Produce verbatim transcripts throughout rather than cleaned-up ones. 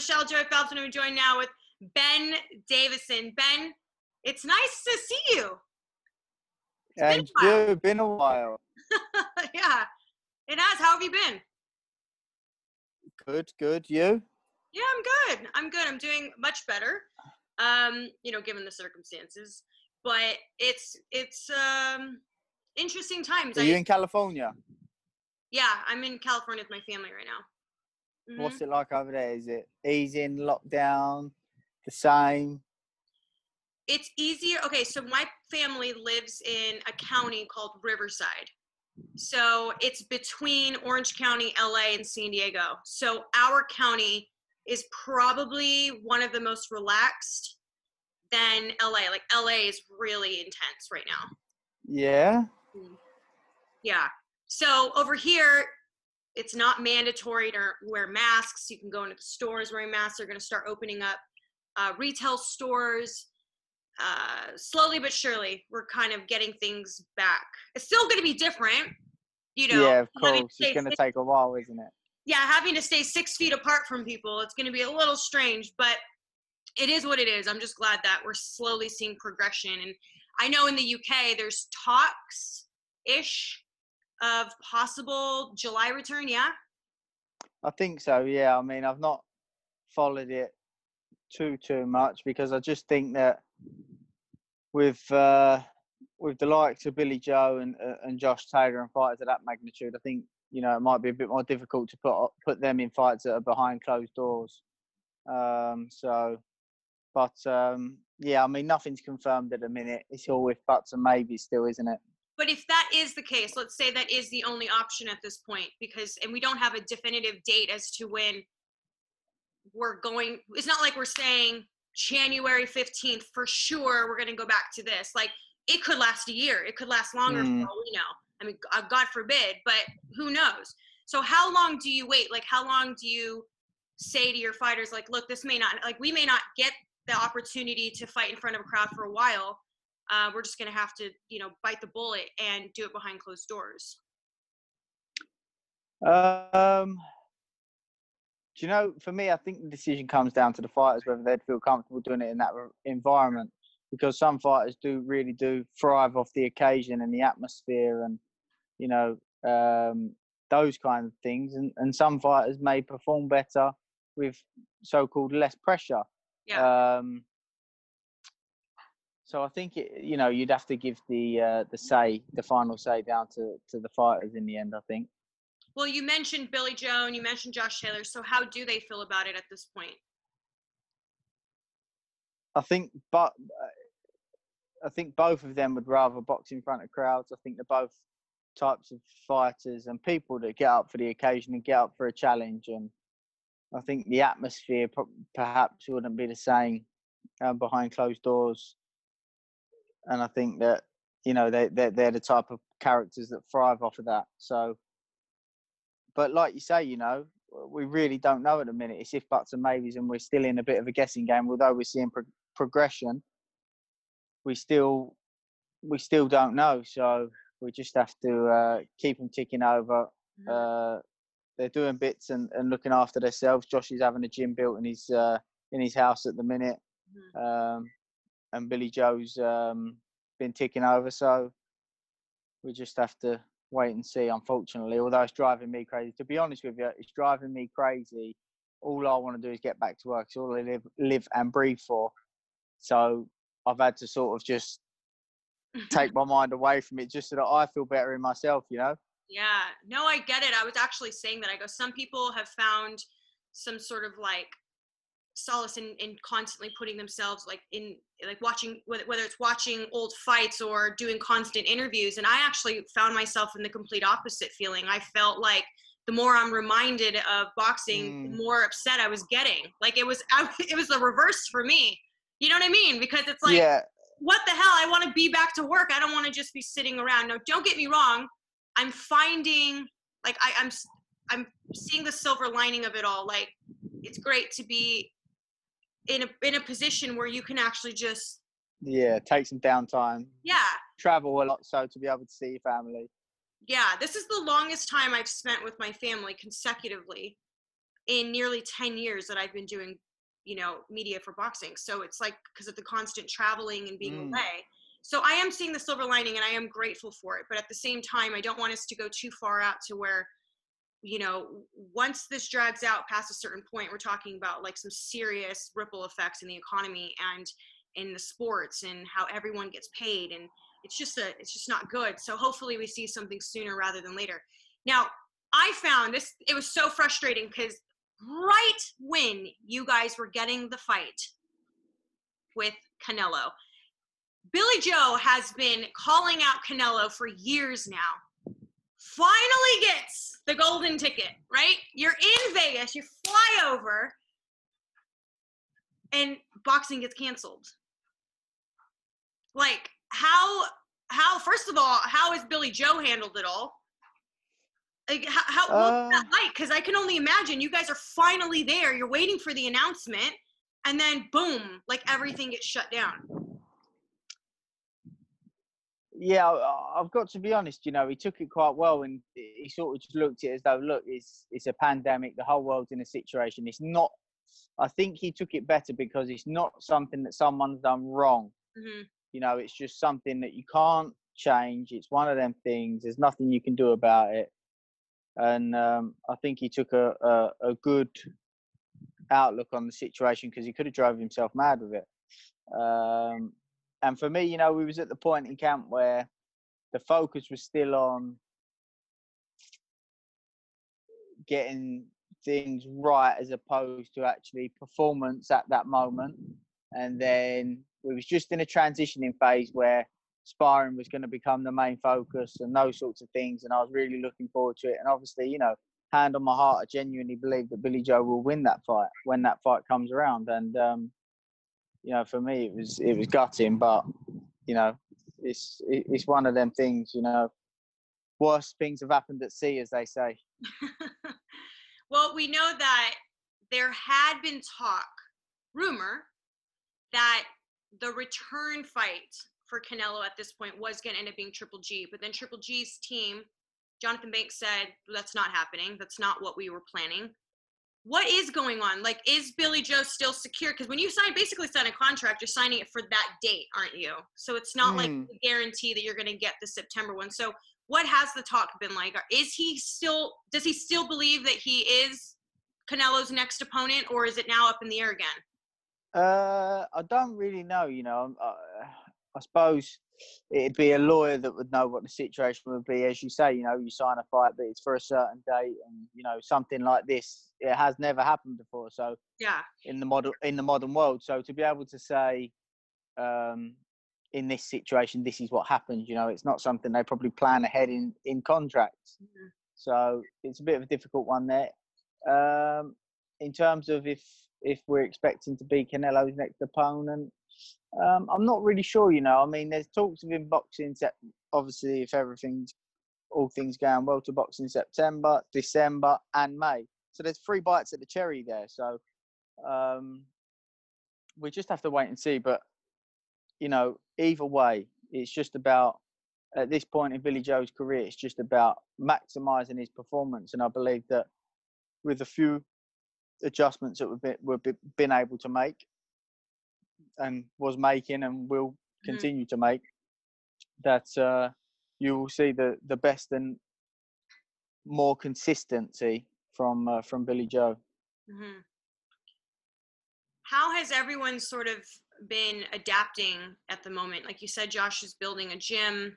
Michelle Joy Felton, who joined now with Ben Davison. Ben, it's nice to see you. It's and been a while. It's been a while. Yeah, it has. How have you been? Good, good. You? Yeah, I'm good. I'm good. I'm doing much better, um, you know, given the circumstances. But it's it's um, interesting times. Are I, you in California? Yeah, I'm in California with my family right now. Mm-hmm. What's it like over there? Is it easing, lockdown, the same? It's easier. Okay, so my family lives in a county called Riverside. So it's between Orange County, L A, and San Diego. So our county is probably one of the most relaxed than L A. Like, L A is really intense right now. Yeah? Yeah. So over here, it's not mandatory to wear masks. You can go into the stores wearing masks. They're going to start opening up uh, retail stores. Uh, slowly but surely, we're kind of getting things back. It's still going to be different, you know. Yeah, of course. It's going to take a while, isn't it? Yeah, having to stay six feet apart from people, it's going to be a little strange, but it is what it is. I'm just glad that we're slowly seeing progression. And I know in the U K, there's talks-ish of possible July return, yeah? I think so, yeah. I mean, I've not followed it too, too much because I just think that With uh, with the likes of Billy Joe and uh, and Josh Taylor and fighters of that magnitude, I think you know it might be a bit more difficult to put put them in fights that are behind closed doors. Um, so, but um, yeah, I mean nothing's confirmed at the minute. It's all with buts and maybes still, isn't it? But if that is the case, let's say that is the only option at this point, because and we don't have a definitive date as to when we're going. It's not like we're saying January fifteenth for sure we're going to go back to this. Like, it could last a year, it could last longer, mm. for all we know. I mean, God forbid, but who knows? So how long do you wait? Like, how long do you say to your fighters, like, look, this may not, like, we may not get the opportunity to fight in front of a crowd for a while. Uh we're just going to have to, you know, bite the bullet and do it behind closed doors. um Do you know, for me, I think the decision comes down to the fighters, whether they'd feel comfortable doing it in that environment, because some fighters do really do thrive off the occasion and the atmosphere and, you know, um, those kind of things. And, and some fighters may perform better with so-called less pressure. Yeah. Um, so I think, it, you know, you'd have to give the uh, the say, the final say down to, to the fighters in the end, I think. Well, you mentioned Billy Joe, you mentioned Josh Taylor. So how do they feel about it at this point? I think, but I think both of them would rather box in front of crowds. I think they're both types of fighters and people that get up for the occasion and get up for a challenge. And I think the atmosphere perhaps wouldn't be the same um, behind closed doors. And I think that, you know, they they're, they're the type of characters that thrive off of that. So. But like you say, you know, we really don't know at the minute. It's if, buts and maybes, and we're still in a bit of a guessing game. Although we're seeing pro progression, we still we still don't know. So we just have to uh, keep them ticking over. Uh, they're doing bits and, and looking after themselves. Josh is having a gym built in his uh, in his house at the minute, um, and Billy Joe's um, been ticking over. So we just have to wait and see, unfortunately, although it's driving me crazy. To be honest with you, it's driving me crazy. All I want to do is get back to work. It's all I live, live and breathe for. So I've had to sort of just take my mind away from it just so that I feel better in myself, you know? Yeah. No, I get it. I was actually saying that. I go, some people have found some sort of, like, solace in, in constantly putting themselves, like, in, like, watching, whether, whether it's watching old fights or doing constant interviews. And I actually found myself in the complete opposite feeling. I felt like the more I'm reminded of boxing, mm. the more upset I was getting. Like, it was, I, it was the reverse for me. You know what I mean? Because it's like, yeah. What the hell? I want to be back to work. I don't want to just be sitting around. Now, don't get me wrong. I'm finding, like, I, I'm, I'm seeing the silver lining of it all. Like, it's great to be in a in a position where you can actually just yeah take some downtime, yeah travel a lot, so to be able to see your family. Yeah this is the longest time I've spent with my family consecutively, in nearly ten years that I've been doing, you know, media for boxing. So it's like, because of the constant traveling and being mm. away. So I am seeing the silver lining and I am grateful for it. But at the same time, I don't want us to go too far out to where, you know, once this drags out past a certain point, we're talking about like some serious ripple effects in the economy and in the sports and how everyone gets paid. And it's just a, it's just not good. So hopefully we see something sooner rather than later. Now, I found this, it was so frustrating because right when you guys were getting the fight with Canelo, Billy Joe has been calling out Canelo for years now. Finally gets the golden ticket, right? You're in Vegas, you fly over, and boxing gets canceled. Like, how, how, first of all, how has Billy Joe handled it all? Like, how, how uh, what was that like? Because I can only imagine you guys are finally there. You're waiting for the announcement, and then boom, like everything gets shut down. Yeah, I've got to be honest, you know, he took it quite well and he sort of just looked at it as though, look, it's it's a pandemic, the whole world's in a situation. It's not, I think he took it better because it's not something that someone's done wrong. Mm-hmm. You know, it's just something that you can't change. It's one of them things. There's nothing you can do about it. And um, I think he took a, a, a good outlook on the situation because he could have drove himself mad with it. Um And for me, you know, we was at the point in camp where the focus was still on getting things right as opposed to actually performance at that moment. And then we was just in a transitioning phase where sparring was going to become the main focus and those sorts of things. And I was really looking forward to it. And obviously, you know, hand on my heart, I genuinely believe that Billy Joe will win that fight when that fight comes around. And, um, you know, for me, it was it was gutting, but you know, it's it's one of them things. You know, worse things have happened at sea, as they say. Well, we know that there had been talk, rumor, that the return fight for Canelo at this point was going to end up being Triple G, but then Triple G's team, Jonathan Banks, said that's not happening. That's not what we were planning. What is going on? Like, is Billy Joe still secure? Because when you sign, basically sign a contract, you're signing it for that date, aren't you? So it's not mm. like a guarantee that you're going to get the September one. So what has the talk been like? Is he still, does he still believe that he is Canelo's next opponent, or is it now up in the air again? Uh, I don't really know, you know. I, I suppose it'd be a lawyer that would know what the situation would be. As you say, you know, you sign a fight, but it's for a certain date, and you know, something like this, it has never happened before. So yeah, in the model in the modern world, so to be able to say, um, in this situation, this is what happened. You know, it's not something they probably plan ahead in in contracts. Mm-hmm. So it's a bit of a difficult one there. Um, in terms of if if we're expecting to be Canelo's next opponent. Um, I'm not really sure, you know. I mean, there's talks of him boxing, obviously, if everything's, all things going well, to boxing September, December, and May. So there's three bites at the cherry there. So um, we just have to wait and see. But, you know, either way, it's just about, at this point in Billy Joe's career, it's just about maximising his performance. And I believe that with a few adjustments that we've been, we've been able to make, and was making and will continue mm-hmm. to make, that uh, you will see the, the best and more consistency from uh, from Billy Joe. Mm-hmm. How has everyone sort of been adapting at the moment? Like you said, Josh is building a gym,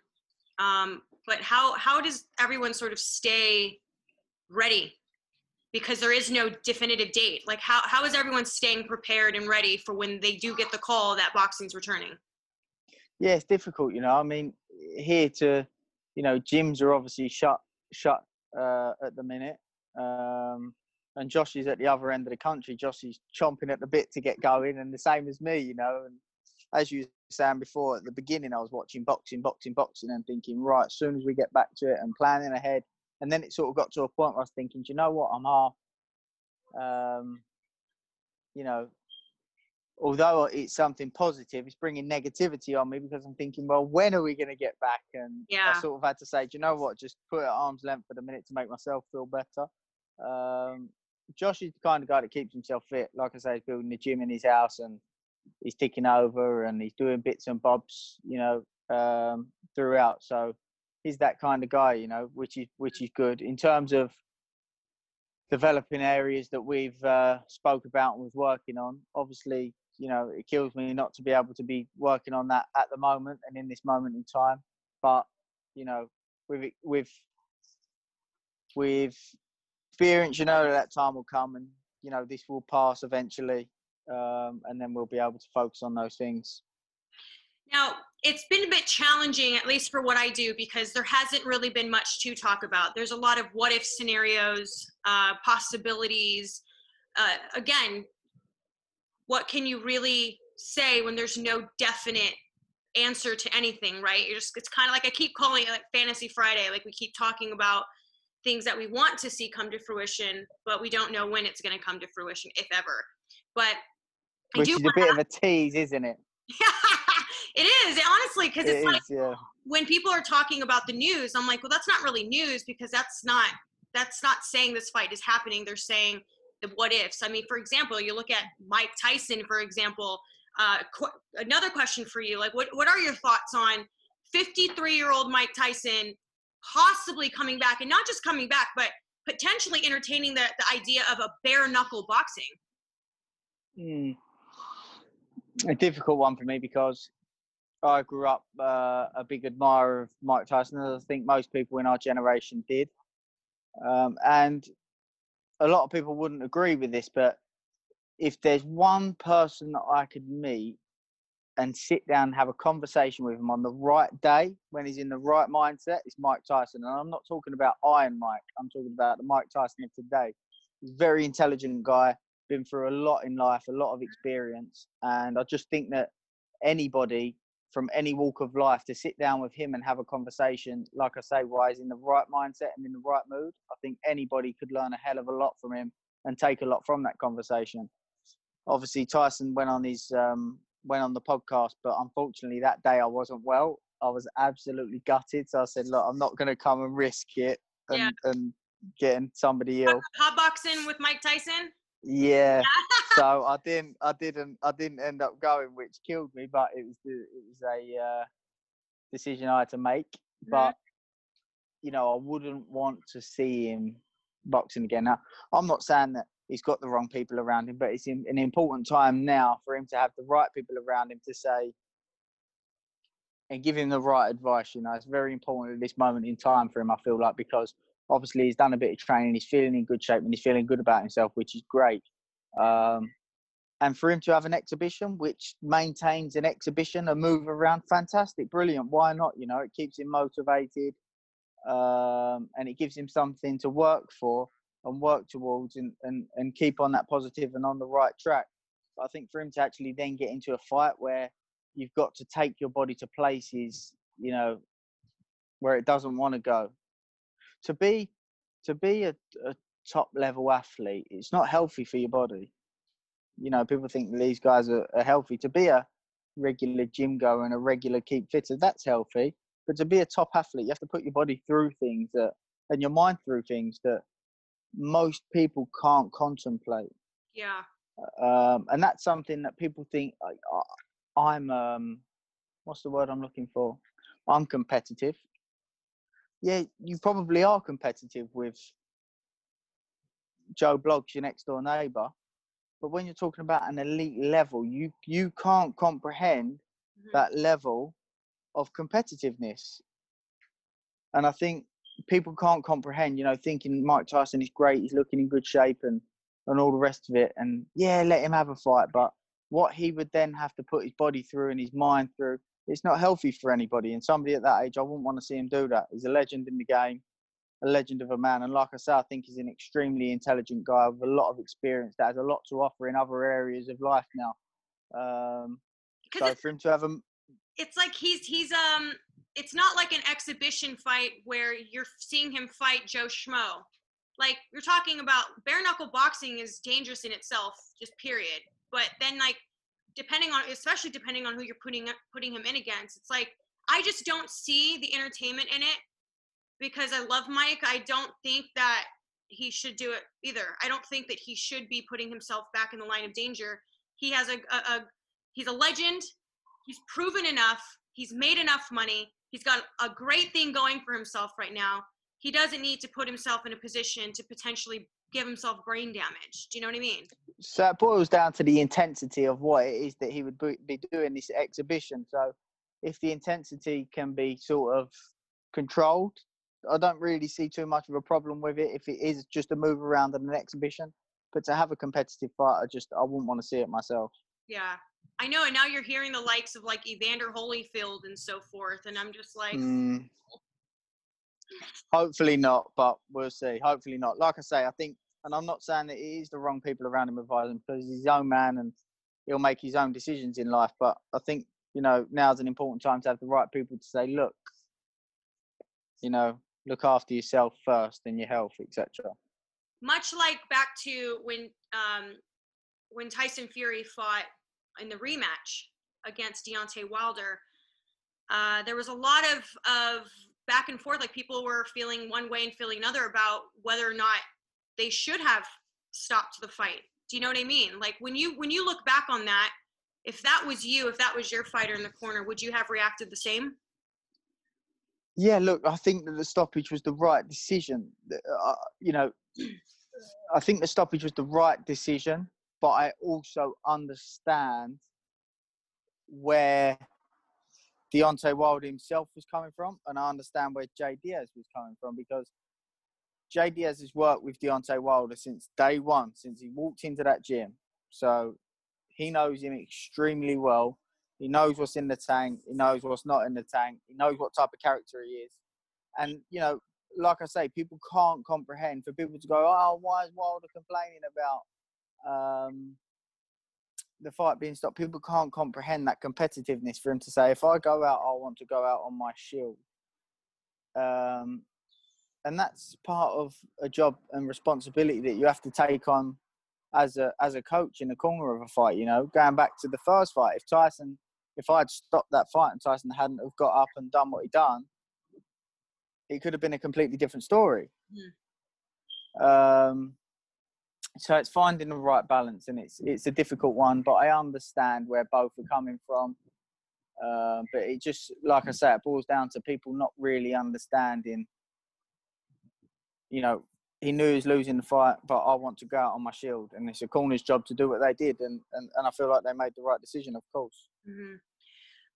um, but how, how does everyone sort of stay ready? Because there is no definitive date. Like, how, how is everyone staying prepared and ready for when they do get the call that boxing's returning? Yeah, it's difficult, you know. I mean, here to, you know, gyms are obviously shut shut uh, at the minute. Um, and Josh is at the other end of the country. Josh is chomping at the bit to get going, and the same as me, you know. And as you were saying before, at the beginning, I was watching boxing, boxing, boxing, and thinking, right, as soon as we get back to it and planning ahead. And then it sort of got to a point where I was thinking, do you know what, I'm half, um, you know, although it's something positive, it's bringing negativity on me because I'm thinking, well, when are we going to get back? And yeah. I sort of had to say, do you know what, just put it at arm's length for the minute to make myself feel better. Um, Josh is the kind of guy that keeps himself fit. Like I say, he's building a gym in his house and he's ticking over and he's doing bits and bobs, you know, um, throughout. So he's that kind of guy, you know, which is which is good. In terms of developing areas that we've uh, spoke about and was working on, obviously, you know, it kills me not to be able to be working on that at the moment and in this moment in time. But, you know, with with with experience, you know, that time will come and, you know, this will pass eventually. Um, and then we'll be able to focus on those things. Now, it's been a bit challenging, at least for what I do, because there hasn't really been much to talk about. There's a lot of what-if scenarios, uh, possibilities. Uh, again, what can you really say when there's no definite answer to anything, right? You're just, it's kind of like, I keep calling it like Fantasy Friday. Like, we keep talking about things that we want to see come to fruition, but we don't know when it's going to come to fruition, if ever. But I Which do is a bit of a tease, isn't it? Yeah, it is, it, honestly, because it it's is, like yeah. When people are talking about the news, I'm like, well, that's not really news, because that's not that's not saying this fight is happening. They're saying the what ifs. I mean, for example, you look at Mike Tyson, for example. Uh, qu- another question for you, like, what what are your thoughts on fifty-three-year-old Mike Tyson possibly coming back, and not just coming back, but potentially entertaining the, the idea of a bare-knuckle boxing? Hmm. A difficult one for me, because I grew up uh, a big admirer of Mike Tyson, as I think most people in our generation did. Um, and a lot of people wouldn't agree with this, but if there's one person that I could meet and sit down and have a conversation with him on the right day, when he's in the right mindset, it's Mike Tyson. And I'm not talking about Iron Mike. I'm talking about the Mike Tyson of today. He's a very intelligent guy. Been through a lot in life, a lot of experience, and I just think that anybody from any walk of life to sit down with him and have a conversation, like I say, while he's in the right mindset and in the right mood, I think anybody could learn a hell of a lot from him and take a lot from that conversation. Obviously, Tyson went on his um, went on the podcast, but unfortunately that day I wasn't well. I was absolutely gutted, so I said, "Look, I'm not going to come and risk it and, yeah. and getting somebody ill." Hot boxing with Mike Tyson. Yeah, so I didn't, I didn't, I didn't end up going, which killed me. But it was, the, it was a uh, decision I had to make. But you know, I wouldn't want to see him boxing again. Now, I'm not saying that he's got the wrong people around him, but it's in, an important time now for him to have the right people around him to say and give him the right advice. You know, it's very important at this moment in time for him, I feel like, because obviously, he's done a bit of training. He's feeling in good shape and he's feeling good about himself, which is great. Um, and for him to have an exhibition, which maintains an exhibition, a move around, fantastic, brilliant. Why not? You know, it keeps him motivated um, and it gives him something to work for and work towards and, and, and keep on that positive and on the right track. But I think for him to actually then get into a fight where you've got to take your body to places, you know, where it doesn't want to go. To be, to be a, a top-level athlete, it's not healthy for your body. You know, people think these guys are, are healthy. To be a regular gym goer and a regular keep fitter, that's healthy. But to be a top athlete, you have to put your body through things that, and your mind through things that most people can't contemplate. Yeah. Um, and that's something that people think, I, I'm, um, what's the word I'm looking for? I'm competitive. Yeah, you probably are competitive with Joe Bloggs, your next-door neighbour. But when you're talking about an elite level, you, you can't comprehend mm-hmm. that level of competitiveness. And I think people can't comprehend, you know, thinking Mike Tyson is great, he's looking in good shape and, and all the rest of it. And, yeah, let him have a fight. But what he would then have to put his body through and his mind through, it's not healthy for anybody. And somebody at that age, I wouldn't want to see him do that. He's a legend in the game, a legend of a man. And like I say, I think he's an extremely intelligent guy with a lot of experience that has a lot to offer in other areas of life now. Um, so for him to have a... It's like he's, he's um, it's not like an exhibition fight where you're seeing him fight Joe Schmo. Like, you're talking about bare-knuckle boxing is dangerous in itself, just period. But then, like, depending on, especially depending on who you're putting putting him in against, it's like, I just don't see the entertainment in it because I love Mike. I don't think that he should do it either. I don't think that he should be putting himself back in the line of danger. He has a, a, a he's a legend. He's proven enough. He's made enough money. He's got a great thing going for himself right now. He doesn't need to put himself in a position to potentially give himself brain damage. Do you know what I mean? So it boils down to the intensity of what it is that he would be doing this exhibition. So if the intensity can be sort of controlled, I don't really see too much of a problem with it if it is just a move around in an exhibition. But to have a competitive fight, I just, I wouldn't want to see it myself. Yeah, I know. And now you're hearing the likes of like Evander Holyfield and so forth. And I'm just like... Mm. Hopefully not, but we'll see. Hopefully not. Like I say, I think, and I'm not saying that it is the wrong people around him with violence, because he's his own man and he'll make his own decisions in life. But I think, you know, now's an important time to have the right people to say, look, you know, look after yourself first and your health, et cetera. Much like back to when um, when Tyson Fury fought in the rematch against Deontay Wilder, uh, there was a lot of of back and forth. Like, people were feeling one way and feeling another about whether or not they should have stopped the fight. Do you know what I mean? Like, when you when you look back on that, if that was you, if that was your fighter in the corner, would you have reacted the same? Yeah, look, I think that the stoppage was the right decision. Uh, you know, I think the stoppage was the right decision, but I also understand where Deontay Wilder himself was coming from, and I understand where Jay Deas was coming from, because Jay Deas has worked with Deontay Wilder since day one, since he walked into that gym. So he knows him extremely well. He knows what's in the tank. He knows what's not in the tank. He knows what type of character he is. And, you know, like I say, people can't comprehend. For people to go, oh, why is Wilder complaining about um, the fight being stopped? People can't comprehend that competitiveness for him to say, if I go out, I want to go out on my shield. Um, and that's part of a job and responsibility that you have to take on as a as a coach in the corner of a fight. You know, going back to the first fight, if Tyson... If I'd stopped that fight and Tyson hadn't have got up and done what he done, it could have been a completely different story. Yeah. Um, so it's finding the right balance, and it's it's a difficult one, but I understand where both are coming from. Uh, but it just, like I say, it boils down to people not really understanding. You know, he knew he was losing the fight, but I want to go out on my shield, and it's a corner's job to do what they did, and, and, and I feel like they made the right decision, of course. Mm-hmm.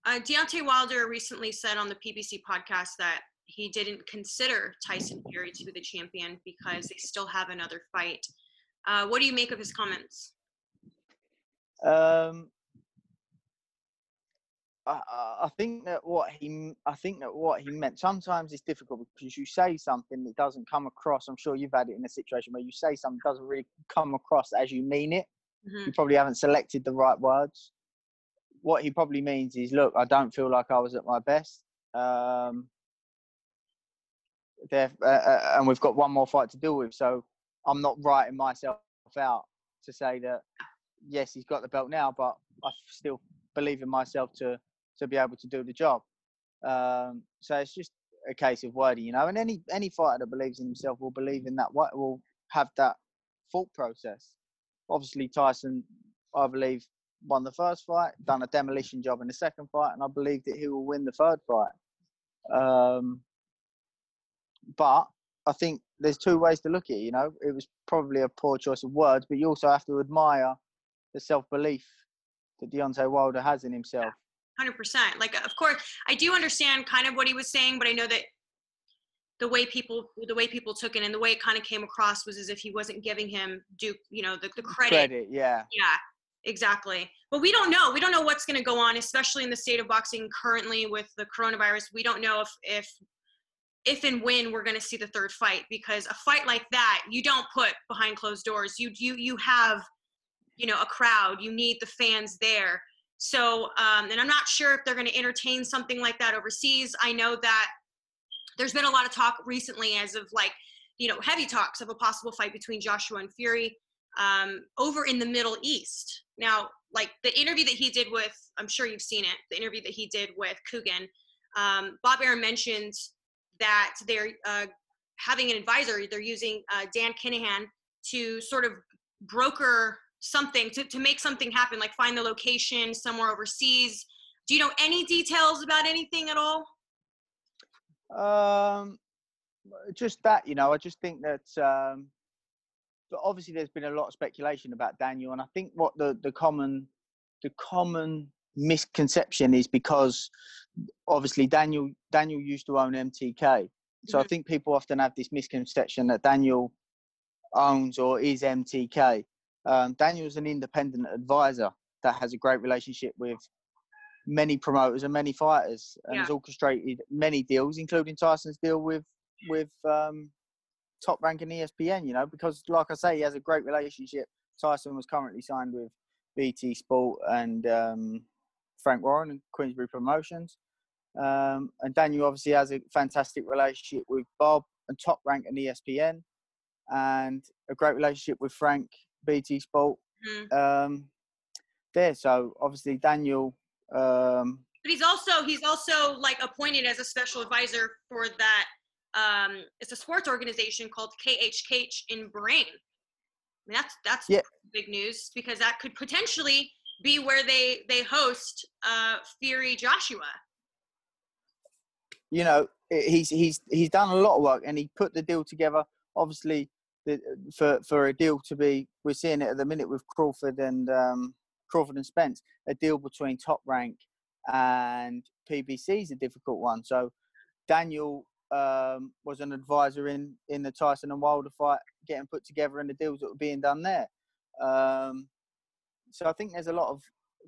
Uh, Deontay Wilder recently said on the P B C podcast that he didn't consider Tyson Fury to be the champion because they still have another fight. Uh, what do you make of his comments? Um, I, I think that what he, I think that what he meant. Sometimes it's difficult because you say something that doesn't come across. I'm sure you've had it in a situation where you say something that doesn't really come across as you mean it. Mm-hmm. You probably haven't selected the right words. What he probably means is, look, I don't feel like I was at my best. Um, there, uh, and we've got one more fight to deal with. So I'm not writing myself out to say that, yes, he's got the belt now, but I still believe in myself to, to be able to do the job. Um, so it's just a case of wording, you know, and any, any fighter that believes in himself will believe in that, will have that thought process. Obviously, Tyson, I believe, won the first fight, done a demolition job in the second fight, and I believe that he will win the third fight. Um, but I think there's two ways to look at it, you know. It was probably a poor choice of words, but you also have to admire the self-belief that Deontay Wilder has in himself. Yeah, one hundred percent. Like, of course, I do understand kind of what he was saying, but I know that the way people the way people took it and the way it kind of came across was as if he wasn't giving him due, you know, the, the credit. Credit, yeah. Yeah. Exactly. But we don't know. We don't know what's going to go on, especially in the state of boxing currently with the coronavirus. We don't know if if, if and when we're going to see the third fight, because a fight like that, you don't put behind closed doors. You you, you have, you know, a crowd. You need the fans there. So, um, and I'm not sure if they're going to entertain something like that overseas. I know that there's been a lot of talk recently as of like, you know, heavy talks of a possible fight between Joshua and Fury um, over in the Middle East. Now, like the interview that he did with, I'm sure you've seen it, the interview that he did with Coogan, um, Bob Arum mentioned that they're uh, having an advisor. They're using uh, Dan Kinahan to sort of broker something, to, to make something happen, like find the location somewhere overseas. Do you know any details about anything at all? Um, just that, you know, I just think that, um, but obviously there's been a lot of speculation about Daniel. And I think what the, the common, the common misconception is, because obviously Daniel, Daniel used to own M T K. So mm-hmm. I think people often have this misconception that Daniel owns or is M T K. Um, Daniel's an independent advisor that has a great relationship with many promoters and many fighters, and yeah. has orchestrated many deals, including Tyson's deal with, with um, Top Rank and E S P N, you know, because like I say, he has a great relationship. Tyson was currently signed with B T Sport and um, Frank Warren and Queensbury Promotions. Um, and Daniel obviously has a fantastic relationship with Bob and Top Rank and E S P N, and a great relationship with Frank, B T Sport, mm-hmm. um, there. So obviously Daniel, um, but he's also, he's also like appointed as a special advisor for that. Um, it's a sports organization called K H K in Bahrain. I mean, that's, that's yeah. big news, because that could potentially be where they, they host, uh, Fury Joshua. You know, he's, he's, he's done a lot of work, and he put the deal together. Obviously, the, for, for a deal to be, we're seeing it at the minute with Crawford and um, Crawford and Spence, a deal between Top Rank and P B C is a difficult one. So Daniel um, was an advisor in, in the Tyson and Wilder fight, getting put together, and the deals that were being done there. Um, so I think there's a lot of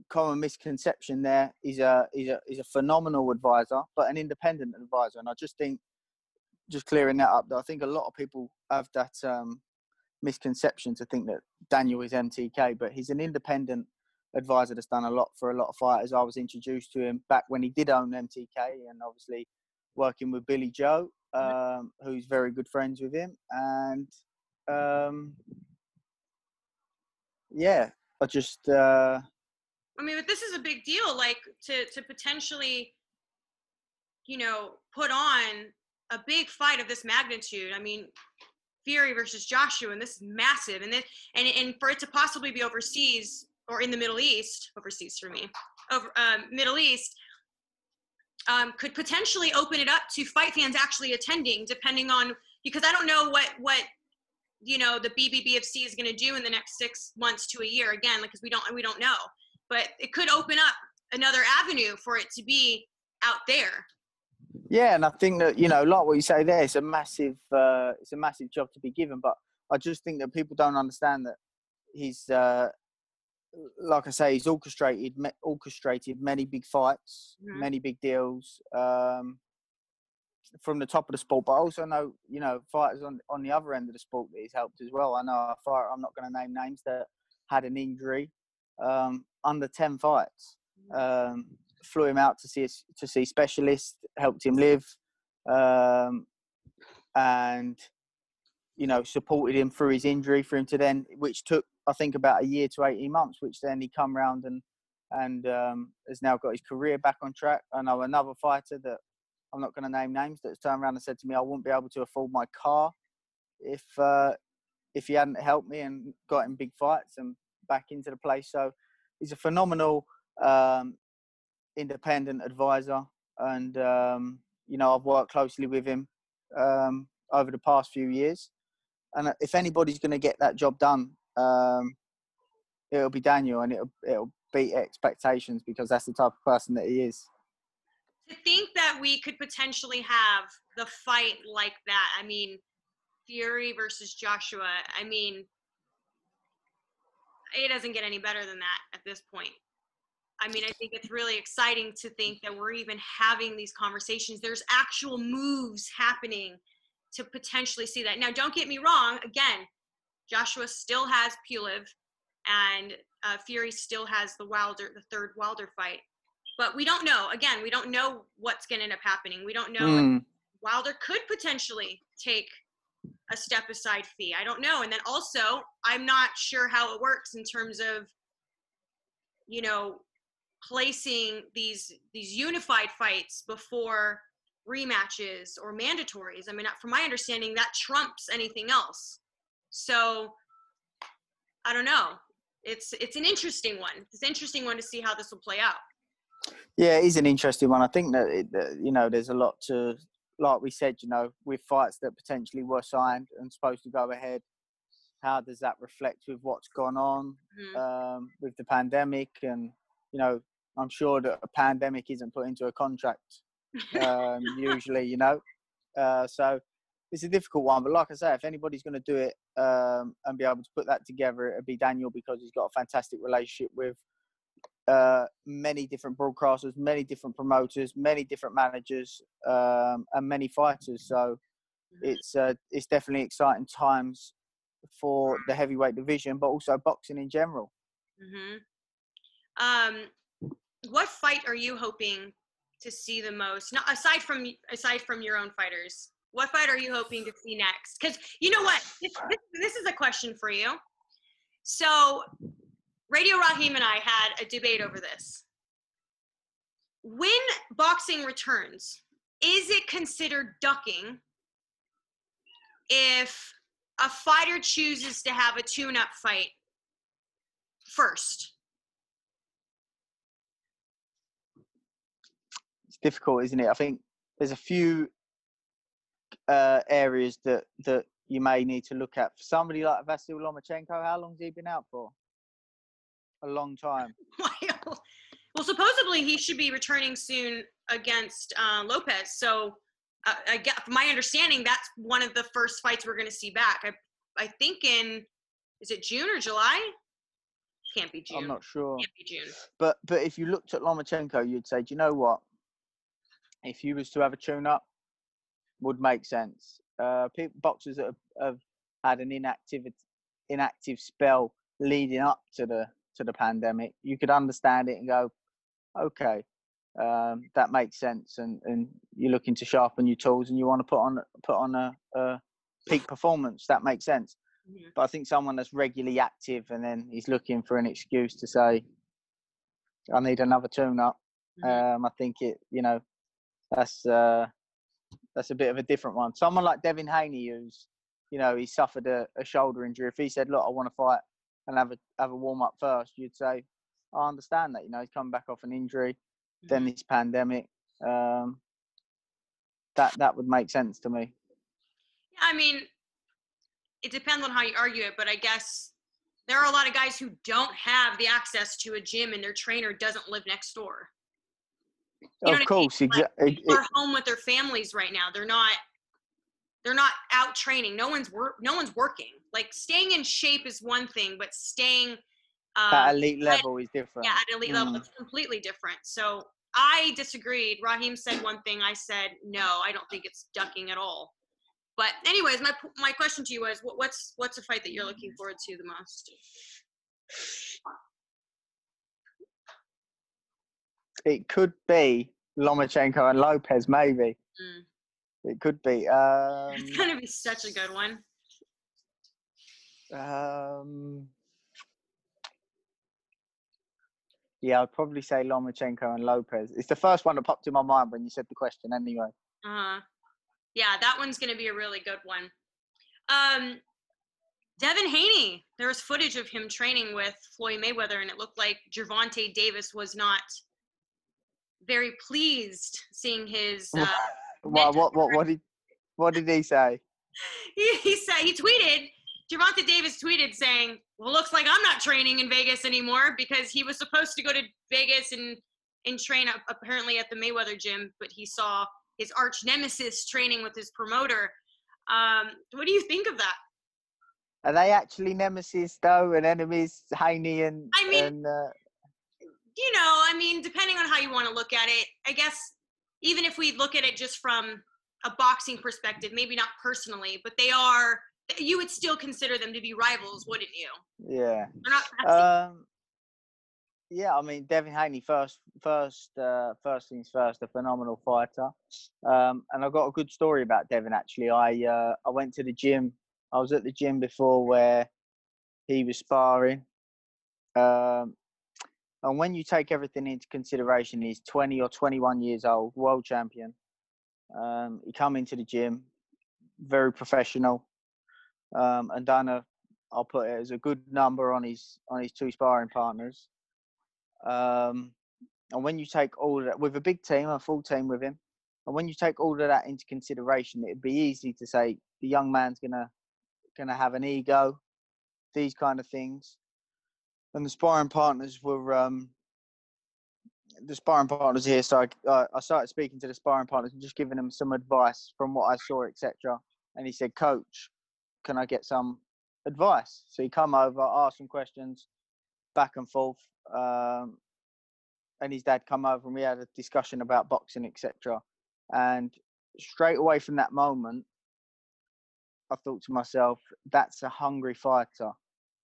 common misconception there. He's a, he's a, he's a phenomenal advisor, but an independent advisor. And I just think, just clearing that up, that I think a lot of people have that um, misconception to think that Daniel is M T K, but he's an independent advisor that's done a lot for a lot of fighters. I was introduced to him back when he did own M T K, and obviously working with Billy Joe, um, who's very good friends with him. And um, yeah, I just... Uh, I mean, but this is a big deal, like to, to potentially, you know, put on a big fight of this magnitude. I mean, Fury versus Joshua, and this is massive. And, this, and and for it to possibly be overseas or in the Middle East, overseas for me, over um, Middle East, um, could potentially open it up to fight fans actually attending, depending on, because I don't know what, what you know, the B B B F C is going to do in the next six months to a year, again, because we don't, we don't know. But it could open up another avenue for it to be out there. Yeah, and I think that, you know, like what you say there, it's a massive, uh, it's a massive job to be given. But I just think that people don't understand that he's, uh, like I say, he's orchestrated, orchestrated many big fights, mm-hmm. many big deals um, from the top of the sport. But I also know, you know, fighters on on the other end of the sport that he's helped as well. I know a fighter, I'm not going to name names, that had an injury um, under ten fights. Um, flew him out to see to see specialists, helped him live, um, and, you know, supported him through his injury for him to then, which took, I think, about a year to eighteen months, which then he come round and, and um, has now got his career back on track. I know another fighter that, I'm not going to name names, that's turned around and said to me, I wouldn't be able to afford my car if, uh, if he hadn't helped me, and got in big fights and back into the place. So he's a phenomenal um, independent advisor, and um you know, I've worked closely with him um over the past few years, and if anybody's going to get that job done, um it'll be Daniel, and it'll it'll beat expectations, because that's the type of person that he is. To think that we could potentially have the fight like that, I mean, Fury versus Joshua, I mean, it doesn't get any better than that at this point. I mean, I think it's really exciting to think that we're even having these conversations. There's actual moves happening to potentially see that. Now, don't get me wrong. Again, Joshua still has Pulev, and uh, Fury still has the Wilder, the third Wilder fight. But we don't know. Again, we don't know what's going to end up happening. We don't know. Mm. If Wilder could potentially take a step-aside fee. I don't know. And then also, I'm not sure how it works in terms of, you know, placing these these unified fights before rematches or mandatories. I mean, from my understanding, that trumps anything else. So I don't know. It's it's an interesting one. It's an interesting one to see how this will play out. Yeah, it is an interesting one. I think that, it, that you know, there's a lot to, like we said, you know, with fights that potentially were signed and supposed to go ahead, how does that reflect with what's gone on mm-hmm. um, with the pandemic? And, you know, I'm sure that a pandemic isn't put into a contract um, usually, you know. Uh, so it's a difficult one. But like I say, if anybody's going to do it um, and be able to put that together, it would be Daniel, because he's got a fantastic relationship with Uh, many different broadcasters, many different promoters, many different managers, um, and many fighters. So it's uh, it's definitely exciting times for the heavyweight division, but also boxing in general. Mm-hmm. Um, what fight are you hoping to see the most? Not aside from aside from your own fighters, what fight are you hoping to see next? Because you know what, this, this, this is a question for you. So. Radio Rahim and I had a debate over this. When boxing returns, is it considered ducking if a fighter chooses to have a tune-up fight first? It's difficult, isn't it? I think there's a few uh, areas that, that you may need to look at. For somebody like Vasyl Lomachenko, how long has he been out for? A long time. Well, supposedly he should be returning soon against uh, Lopez. So, uh, I guess, from my understanding, that's one of the first fights we're going to see back. I, I think in, is it June or July? Can't be June. I'm not sure. Can't be June. But but if you looked at Lomachenko, you'd say, do you know what? If you was to have a tune-up, would make sense. Uh, people, boxers that have, have had an inactive inactive spell leading up to the to the pandemic, you could understand it and go, okay, um, that makes sense, and, and you're looking to sharpen your tools and you want to put on put on a, a peak performance. That makes sense. Mm-hmm. But I think someone that's regularly active and then he's looking for an excuse to say, I need another tune-up. Mm-hmm. Um, I think it, you know, that's uh, that's a bit of a different one. Someone like Devin Haney, who's, you know, he suffered a, a shoulder injury. If he said, look, I want to fight and have a have a warm up first, you'd say, I understand that. You know, he's come back off an injury, mm-hmm. then this pandemic. Um, that that would make sense to me. Yeah, I mean, it depends on how you argue it, but I guess there are a lot of guys who don't have the access to a gym, and their trainer doesn't live next door. You know of course, I mean? Like, exactly. They're home with their families right now. They're not. They're not out training. No one's work. No one's working. Like, staying in shape is one thing, but staying um, at elite level at, is different. Yeah, at elite mm. level, it's completely different. So I disagreed. Rahim said one thing. I said no. I don't think it's ducking at all. But anyways, my my question to you was, what, what's what's a fight that you're looking forward to the most? It could be Lomachenko and Lopez, maybe. Mm. It could be. Um, it's going to be such a good one. Um, yeah, I'd probably say Lomachenko and Lopez. It's the first one that popped in my mind when you said the question anyway. Uh-huh. Yeah, that one's going to be a really good one. Um, Devin Haney, there was footage of him training with Floyd Mayweather, and it looked like Gervonta Davis was not very pleased seeing his uh, – What what what what did what did he say? He, he said he tweeted. Gervonta Davis tweeted saying, "Well, looks like I'm not training in Vegas anymore," because he was supposed to go to Vegas and and train up, apparently at the Mayweather gym, but he saw his arch nemesis training with his promoter. Um, what do you think of that? Are they actually nemesis though, and enemies? Haney and I mean, and, uh... you know, I mean, depending on how you want to look at it, I guess. Even if we look at it just from a boxing perspective, maybe not personally, but they are, you would still consider them to be rivals, wouldn't you? Yeah. They're not passing. Um, yeah, I mean, Devin Haney, first, first, uh, first things first, a phenomenal fighter. Um, and I've got a good story about Devin, actually. I, uh, I went to the gym. I was at the gym before where he was sparring. Um, And when you take everything into consideration, he's twenty or twenty-one years old, world champion. Um, he came into the gym, very professional, um, and done a, I'll put it as a good number on his on his two sparring partners. Um, and when you take all of that with a big team, a full team with him, and when you take all of that into consideration, it'd be easy to say the young man's gonna gonna have an ego, these kind of things. And the sparring partners were um, the sparring partners here. So I, uh, I started speaking to the sparring partners and just giving them some advice from what I saw, et cetera. And he said, "Coach, can I get some advice?" So he come over, asked some questions, back and forth. Um, and his dad come over and we had a discussion about boxing, et cetera. And straight away from that moment, I thought to myself, that's a hungry fighter.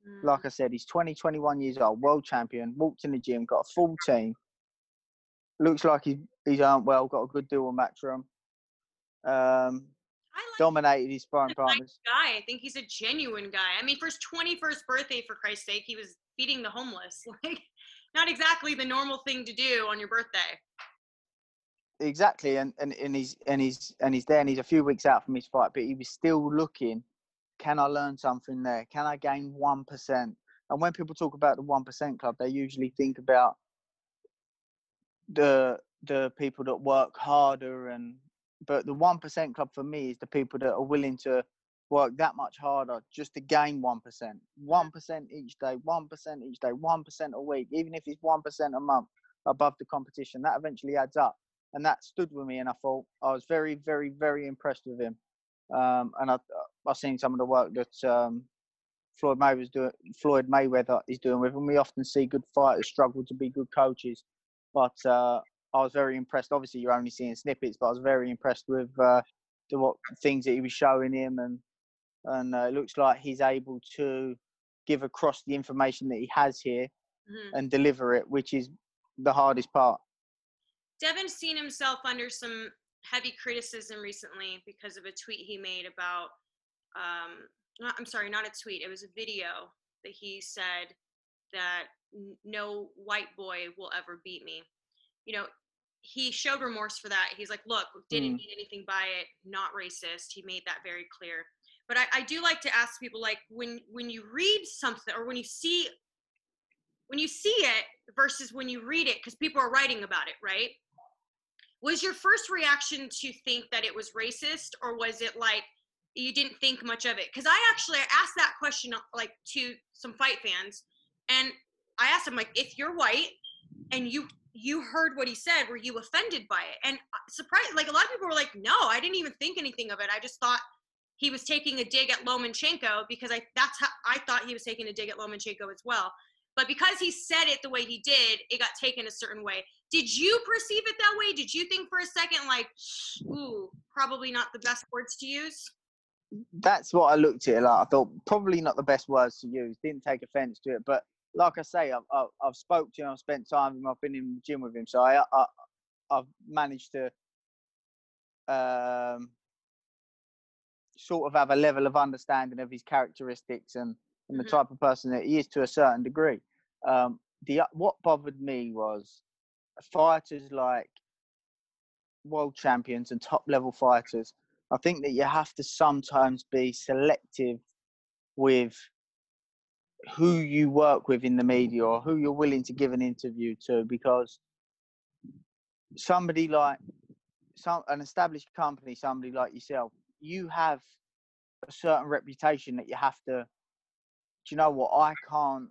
Mm. Like I said, he's twenty, twenty-one years old, world champion, walked in the gym, got a full team. Looks like he, he's armed well, got a good dual matchroom. Um, I like dominated his sparring partners. Nice guy. I think he's a genuine guy. I mean, for his twenty-first birthday, for Christ's sake, he was feeding the homeless. Like, not exactly the normal thing to do on your birthday. Exactly, and, and, and he's and he's and he's there, and he's a few weeks out from his fight, but he was still looking. Can I learn something there? Can I gain one percent? And when people talk about the one percent club, they usually think about the the people that work harder, and but the one percent club for me is the people that are willing to work that much harder just to gain one percent, one percent each day, one percent each day, one percent a week, even if it's one percent a month above the competition. That eventually adds up. And that stood with me, and I thought I was very, very, very impressed with him. Um, and I, I've seen some of the work that um, Floyd Mayweather's doing, Floyd Mayweather is doing with him. We often see good fighters struggle to be good coaches, but uh, I was very impressed. Obviously, you're only seeing snippets, but I was very impressed with uh, the what things that he was showing him, and and uh, it looks like he's able to give across the information that he has here mm-hmm. and deliver it, which is the hardest part. Devin's seen himself under some heavy criticism recently because of a tweet he made about, um, not, I'm sorry, not a tweet. It was a video that he said that no white boy will ever beat me. You know, he showed remorse for that. He's like, look, didn't mm. mean anything by it. Not racist. He made that very clear. But I, I do like to ask people, like, when, when you read something or when you see, when you see it versus when you read it, because people are writing about it, right? Was your first reaction to think that it was racist, or was it like you didn't think much of it? Because I actually asked that question like to some fight fans, and I asked them, like, if you're white and you you heard what he said, were you offended by it? And surprised, like a lot of people were like, no, I didn't even think anything of it. I just thought he was taking a dig at Lomachenko because I that's how I thought he was taking a dig at Lomachenko as well. But because he said it the way he did, it got taken a certain way. Did you perceive it that way? Did you think for a second, like, ooh, probably not the best words to use? That's what I looked at it like. I thought probably not the best words to use. Didn't take offense to it. But like I say, I've, I've, I've spoke to him. I've spent time with him. I've been in the gym with him. So I, I, I've managed to um, sort of have a level of understanding of his characteristics and and the mm-hmm. type of person that he is to a certain degree. Um, the what bothered me was fighters like world champions and top-level fighters. I think that you have to sometimes be selective with who you work with in the media or who you're willing to give an interview to, because somebody like some an established company, somebody like yourself, you have a certain reputation that you have to. Do you know what? I can't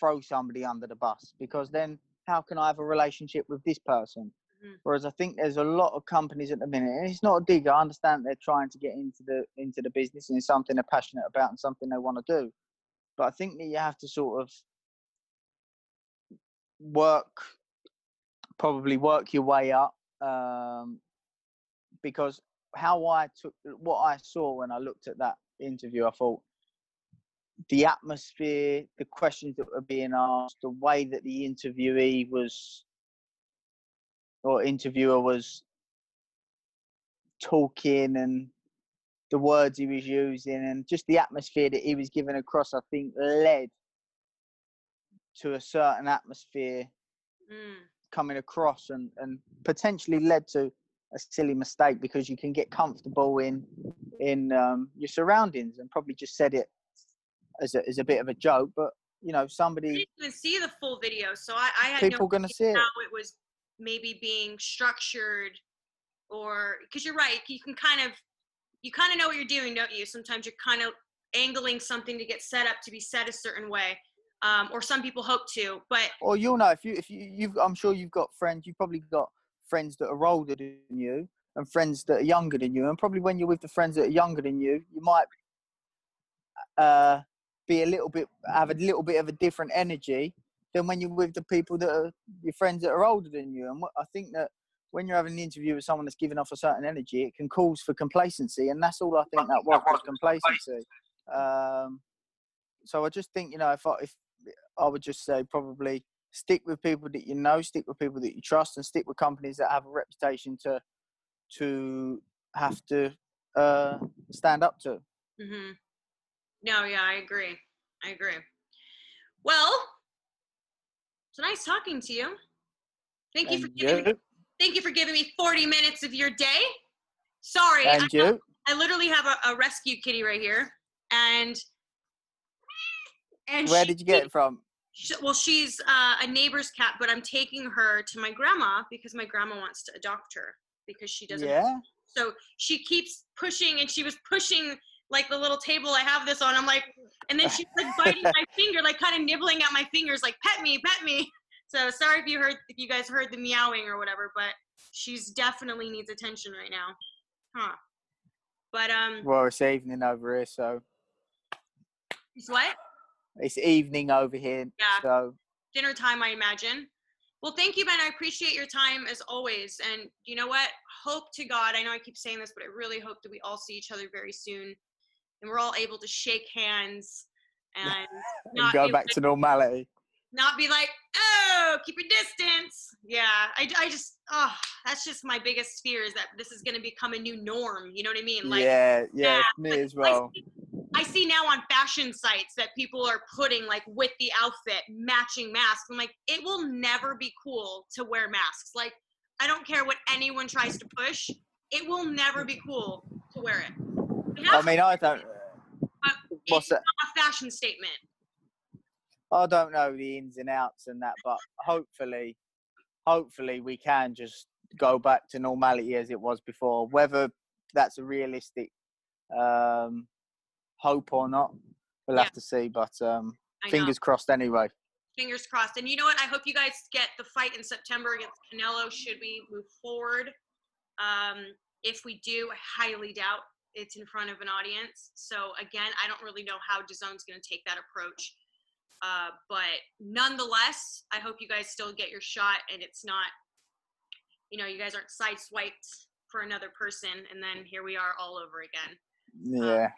throw somebody under the bus, because then how can I have a relationship with this person? Mm-hmm. Whereas I think there's a lot of companies at the minute, and it's not a dig. I understand they're trying to get into the into the business, and it's something they're passionate about and something they want to do. But I think that you have to sort of work, probably work your way up, um, because how I took what I saw when I looked at that interview, I thought. The atmosphere, the questions that were being asked, the way that the interviewee was or interviewer was talking, and the words he was using, and just the atmosphere that he was giving across, I think led to a certain atmosphere mm. coming across, and, and potentially led to a silly mistake, because you can get comfortable in in um, your surroundings, and probably just said it as a, as a bit of a joke. But, you know, somebody... I didn't even see the full video, so I, I had people no gonna see it. How it was maybe being structured, or... Because you're right, you can kind of... You kind of know what you're doing, don't you? Sometimes you're kind of angling something to get set up to be said a certain way. Um, or some people hope to, but... Or you'll know, if you, if you, you've, I'm sure you've got friends, you've probably got friends that are older than you and friends that are younger than you. And probably when you're with the friends that are younger than you, you might uh, be a little bit, have a little bit of a different energy than when you're with the people that are your friends that are older than you. And what, I think that when you're having an interview with someone that's giving off a certain energy, it can cause for complacency. And that's all I think that was, was complacency. Um, so I just think, you know, if I, if, I would just say probably stick with people that you know, stick with people that you trust, and stick with companies that have a reputation to to have to uh, stand up to. Mm-hmm. No, yeah, I agree. I agree. Well, it's nice talking to you. Thank you and for giving you. Me, thank you for giving me forty minutes of your day. Sorry, and I, you. Have, I literally have a, a rescue kitty right here, and. And where she, did you get it from? She, well, she's uh, a neighbor's cat, but I'm taking her to my grandma because my grandma wants to adopt her because she doesn't. Yeah. So she keeps pushing, and she was pushing like the little table I have this on. I'm like, and then she's like biting my finger, like kind of nibbling at my fingers, like pet me, pet me. So sorry if you heard, if you guys heard the meowing or whatever, but she's definitely needs attention right now, huh? But um. Well, it's evening over here, so. It's what? It's evening over here. Yeah. So. Dinner time, I imagine. Well, thank you, Ben. I appreciate your time as always. And you know what? Hope to God. I know I keep saying this, but I really hope that we all see each other very soon, and we're all able to shake hands and, not and go back like, to normality. Not be like, oh, keep your distance. Yeah. I, I just, oh, that's just my biggest fear is that this is going to become a new norm. You know what I mean? Like, yeah. Yeah. yeah me like, as well. Like, I see now on fashion sites that people are putting, like, with the outfit, matching masks. I'm like, it will never be cool to wear masks. Like, I don't care what anyone tries to push. It will never be cool to wear it. I mean, I don't... But what's it's that? Not a fashion statement. I don't know the ins and outs and that, but hopefully, hopefully we can just go back to normality as it was before. Whether that's a realistic... Um, hope or not, we'll yeah. have to see, but um fingers crossed anyway. Fingers crossed. And you know what, I hope you guys get the fight in September against Canelo should we move forward. Um if we do, I highly doubt it's in front of an audience, so again, I don't really know how D A Z N's going to take that approach, uh but nonetheless, I hope you guys still get your shot, and it's not, you know, you guys aren't sideswiped for another person and then here we are all over again. Yeah. Um,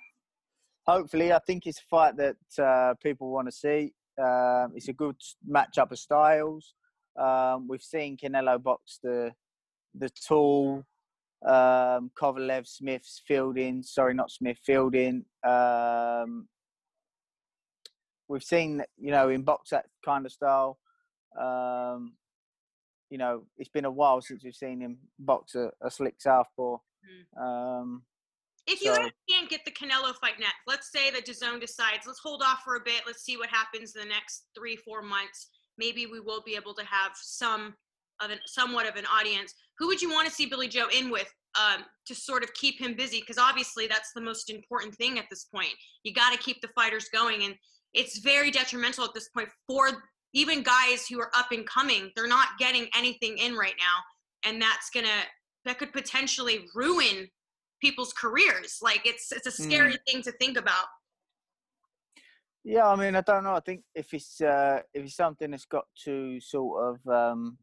hopefully, I think it's a fight that uh, people want to see. Um, it's a good matchup of styles. Um, we've seen Canelo box the the tall um, Kovalev, Smith's, Fielding. Sorry, not Smith, Fielding. Um, we've seen, you know, in box that kind of style. Um, you know, it's been a while since we've seen him box a, a slick southpaw. Um, If you so, can't get the Canelo fight next, let's say that D A Z N decides, let's hold off for a bit. Let's see what happens in the next three, four months. Maybe we will be able to have some of an, somewhat of an audience. Who would you want to see Billy Joe in with um, to sort of keep him busy? Because obviously that's the most important thing at this point. You got to keep the fighters going. And it's very detrimental at this point for even guys who are up and coming. They're not getting anything in right now. And that's going to – that could potentially ruin – people's careers. Like it's it's a scary mm. thing to think about. Yeah, I mean, I don't know. I think if it's uh if it's something that's got to sort of um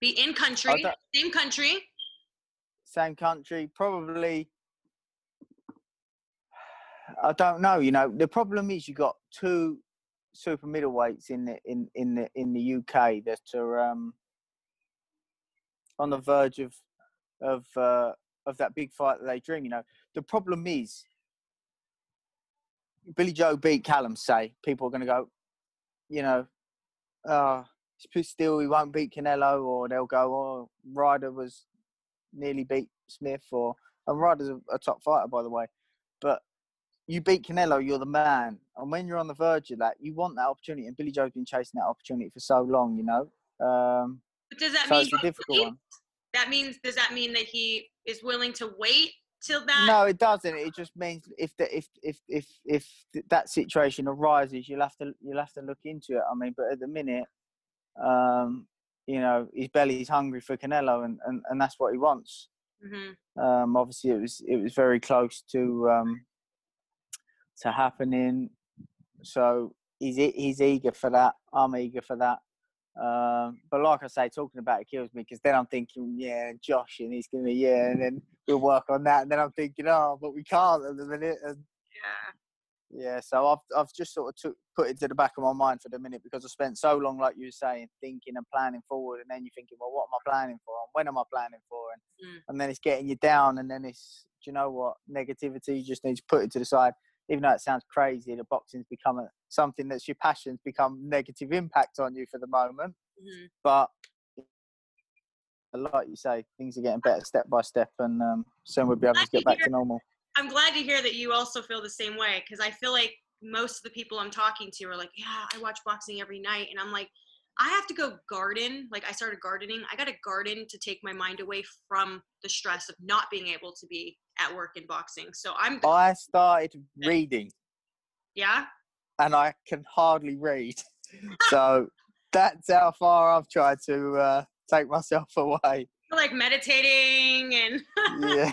be in country, same country. Same country, probably. I don't know, you know. The problem is you got two super middleweights in the in, in the in the U K that are um on the verge of of uh of that big fight that they dream, you know. The problem is, Billy Joe beat Callum, say. People are going to go, you know, oh, still he won't beat Canelo, or they'll go, oh, Ryder was nearly beat Smith, or and Ryder's a, a top fighter, by the way. But you beat Canelo, you're the man. And when you're on the verge of that, you want that opportunity. And Billy Joe's been chasing that opportunity for so long, you know. Um, but does that so mean it's a difficult one? That means does that mean that he is willing to wait till that? No, it doesn't. It just means if the, if if if if that situation arises, you'll have to you'll have to look into it. I mean, but at the minute, um, you know, his belly's hungry for Canelo, and, and, and that's what he wants. Mm-hmm. Um, obviously, it was it was very close to um, to happening, so he's he's eager for that. I'm eager for that. Um, but like I say, talking about it kills me, because then I'm thinking, yeah, Josh, and he's going to, yeah, and then we'll work on that. And then I'm thinking, oh, but we can't at the minute. And yeah. Yeah, so I've I've just sort of took, put it to the back of my mind for the minute, because I spent so long, like you were saying, thinking and planning forward. And then you're thinking, well, what am I planning for? And when am I planning for? And, mm. and then it's getting you down. And then it's, do you know what, negativity, you just need to put it to the side. Even though it sounds crazy, the boxing's become a, something that's your passion's become negative impact on you for the moment. Mm-hmm. But like you say, things are getting better step by step, and um, soon we'll be able to get back to normal. I'm glad to hear that you also feel the same way, because I feel like most of the people I'm talking to are like, yeah, I watch boxing every night. And I'm like, I have to go garden. Like, I started gardening. I got to garden to take my mind away from the stress of not being able to be at work in boxing. So I'm I started reading. Yeah. And I can hardly read. So that's how far I've tried to uh, take myself away. Like meditating and yeah.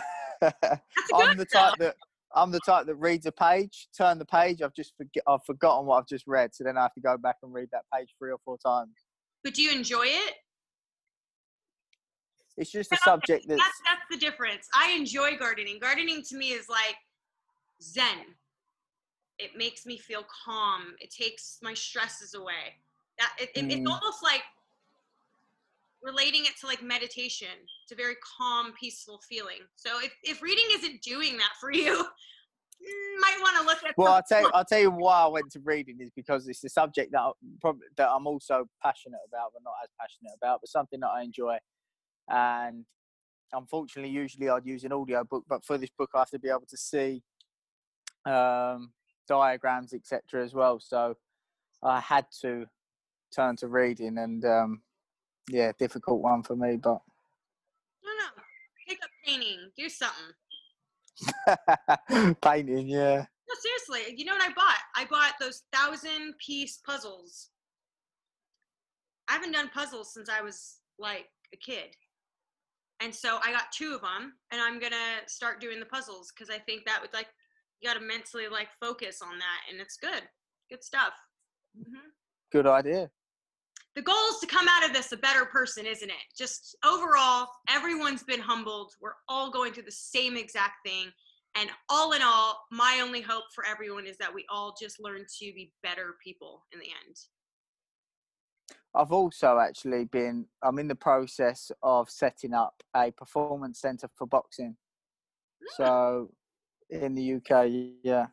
I'm the type that I'm the type that reads a page, turn the page, I've just forget, I've forgotten what I've just read, so then I have to go back and read that page three or four times. But do you enjoy it? It's just a subject that's... that's... That's the difference. I enjoy gardening. Gardening to me is like zen. It makes me feel calm. It takes my stresses away. That it, it, mm. It's almost like relating it to like meditation. It's a very calm, peaceful feeling. So if, if reading isn't doing that for you, you might want to look at... Well, I'll tell, you, I'll tell you why I went to reading is because it's a subject that, I, probably, that I'm also passionate about, but not as passionate about, but something that I enjoy. And unfortunately, usually I'd use an audio book, but for this book, I have to be able to see um, diagrams, et cetera, as well. So I had to turn to reading, and um, yeah, difficult one for me. But no, no, pick up painting, do something. Painting, yeah. No, seriously, you know what I bought? I bought those thousand-piece puzzles. I haven't done puzzles since I was like a kid. And so I got two of them, and I'm going to start doing the puzzles, because I think that would, like, you got to mentally, like, focus on that, and it's good. Good stuff. Mm-hmm. Good idea. The goal is to come out of this a better person, isn't it? Just overall, everyone's been humbled. We're all going through the same exact thing. And all in all, my only hope for everyone is that we all just learn to be better people in the end. I've also actually been, I'm in the process of setting up a performance centre for boxing. So, in the U K, yeah.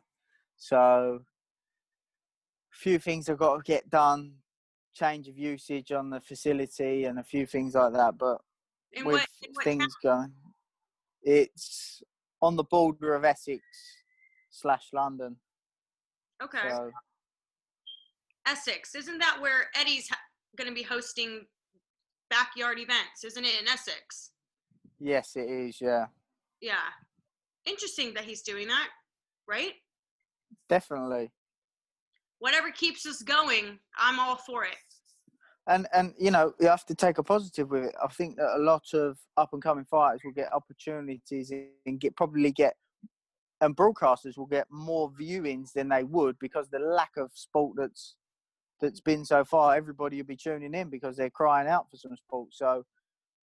So, a few things I've got to get done, change of usage on the facility and a few things like that. But in with what, what things town? Going, it's on the border of Essex slash London. Okay. So, Essex, isn't that where Eddie's... Ha- going to be hosting backyard events, isn't it, in Essex? Yes, it is, yeah. Yeah. Interesting that he's doing that, right? Definitely. Whatever keeps us going, I'm all for it. And, and you know, you have to take a positive with it. I think that a lot of up-and-coming fighters will get opportunities and get probably get, and broadcasters will get more viewings than they would because the lack of sport that's that's been so far. Everybody will be tuning in because they're crying out for some support. So,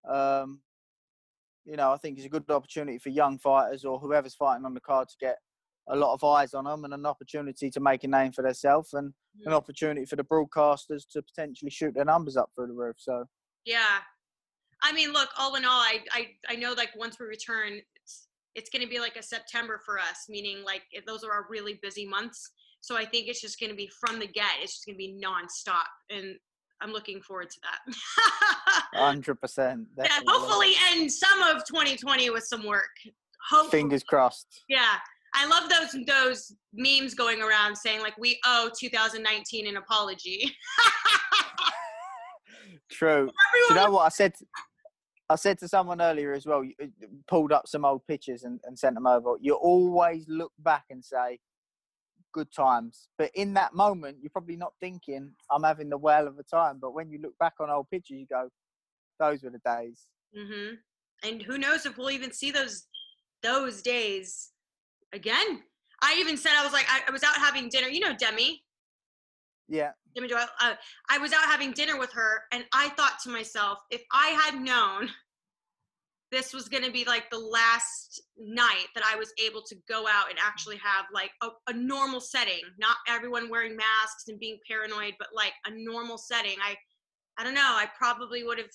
um, you know, I think it's a good opportunity for young fighters or whoever's fighting on the card to get a lot of eyes on them and an opportunity to make a name for themselves and yeah. an opportunity for the broadcasters to potentially shoot their numbers up through the roof. So, yeah. I mean, look, all in all, I, I, I know like once we return, it's, it's going to be like a September for us, meaning like those are our really busy months. So I think it's just going to be from the get. It's just going to be nonstop. And I'm looking forward to that. one hundred percent. Yeah, hopefully end some of twenty twenty with some work. Hopefully. Fingers crossed. Yeah. I love those those memes going around saying, like, we owe two thousand nineteen an apology. True. Do you know what I said? I said to someone earlier as well, pulled up some old pictures and, and sent them over. You always look back and say, good times. But in that moment, you're probably not thinking, I'm having the whale of a time. But when you look back on old pictures, you go, those were the days. Mm-hmm. And who knows if we'll even see those those days again. I even said, I was like, I, I was out having dinner. You know Demi? Yeah. Demi Doyle. Uh, I was out having dinner with her, and I thought to myself, if I had known this was going to be like the last night that I was able to go out and actually have like a, a normal setting, not everyone wearing masks and being paranoid, but like a normal setting. I, I don't know. I probably would have,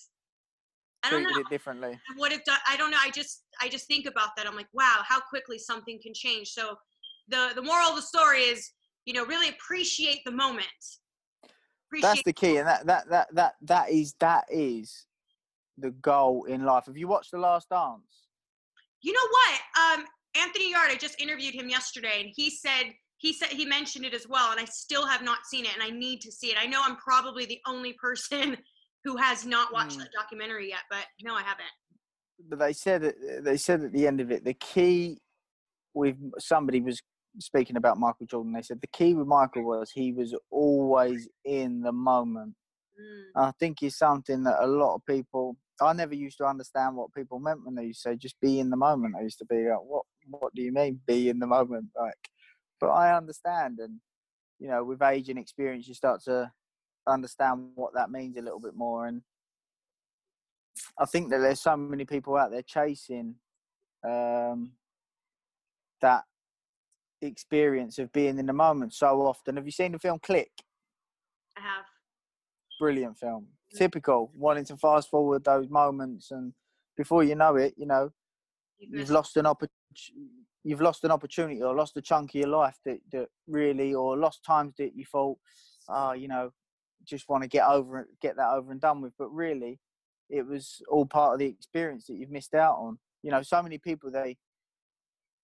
I don't know. It differently. I would have done, I don't know. I just, I just think about that. I'm like, wow, how quickly something can change. So the, the moral of the story is, you know, really appreciate the moment. Appreciate That's the key. And that, that, that, that, that is, that is, the goal in life. Have you watched The Last Dance? You know what? Um, Anthony Yard, I just interviewed him yesterday, and he said he said he mentioned it as well, and I still have not seen it, and I need to see it. I know I'm probably the only person who has not watched mm. that documentary yet, but no, I haven't. But they said they said at the end of it, the key with somebody was speaking about Michael Jordan. They said the key with Michael was he was always in the moment. Mm. I think it's something that a lot of people. I never used to understand what people meant when they used to say, just be in the moment. I used to be like, what, what do you mean, be in the moment? Like, but I understand. And, you know, with age and experience, you start to understand what that means a little bit more. And I think that there's so many people out there chasing um, that experience of being in the moment so often. Have you seen the film Click? I have. Brilliant film. Typical, wanting to fast forward those moments, and before you know it, you know, you've lost an oppor- you've lost an opportunity, or lost a chunk of your life that, that really, or lost times that you thought, oh, you know, just want to get over it, get that over and done with. But really, it was all part of the experience that you've missed out on. You know, so many people they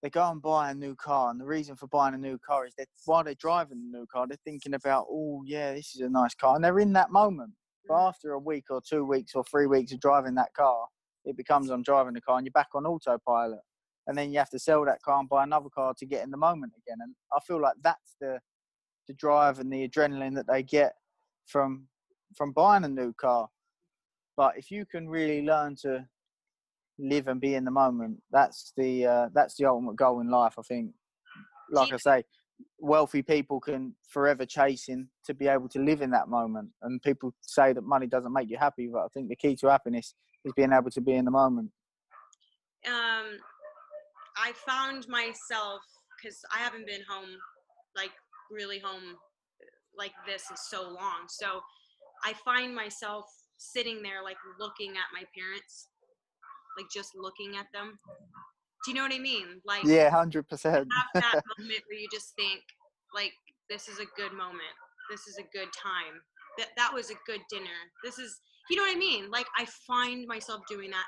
they go and buy a new car, and the reason for buying a new car is that while they're driving the new car, they're thinking about, oh yeah, this is a nice car, and they're in that moment. But after a week or two weeks or three weeks of driving that car, it becomes I'm driving the car and you're back on autopilot. And then you have to sell that car and buy another car to get in the moment again. And I feel like that's the the drive and the adrenaline that they get from from buying a new car. But if you can really learn to live and be in the moment, that's the uh, that's the ultimate goal in life, I think. Like I say, wealthy people can forever chasing to be able to live in that moment. And people say that money doesn't make you happy, but I think the key to happiness is being able to be in the moment. Um, I found myself, because I haven't been home, like really home like this in so long. So I find myself sitting there, like looking at my parents, like just looking at them. Do you know what I mean? Like, yeah, one hundred percent. Have that moment where you just think, like, this is a good moment. This is a good time. That that was a good dinner. This is, you know what I mean? Like, I find myself doing that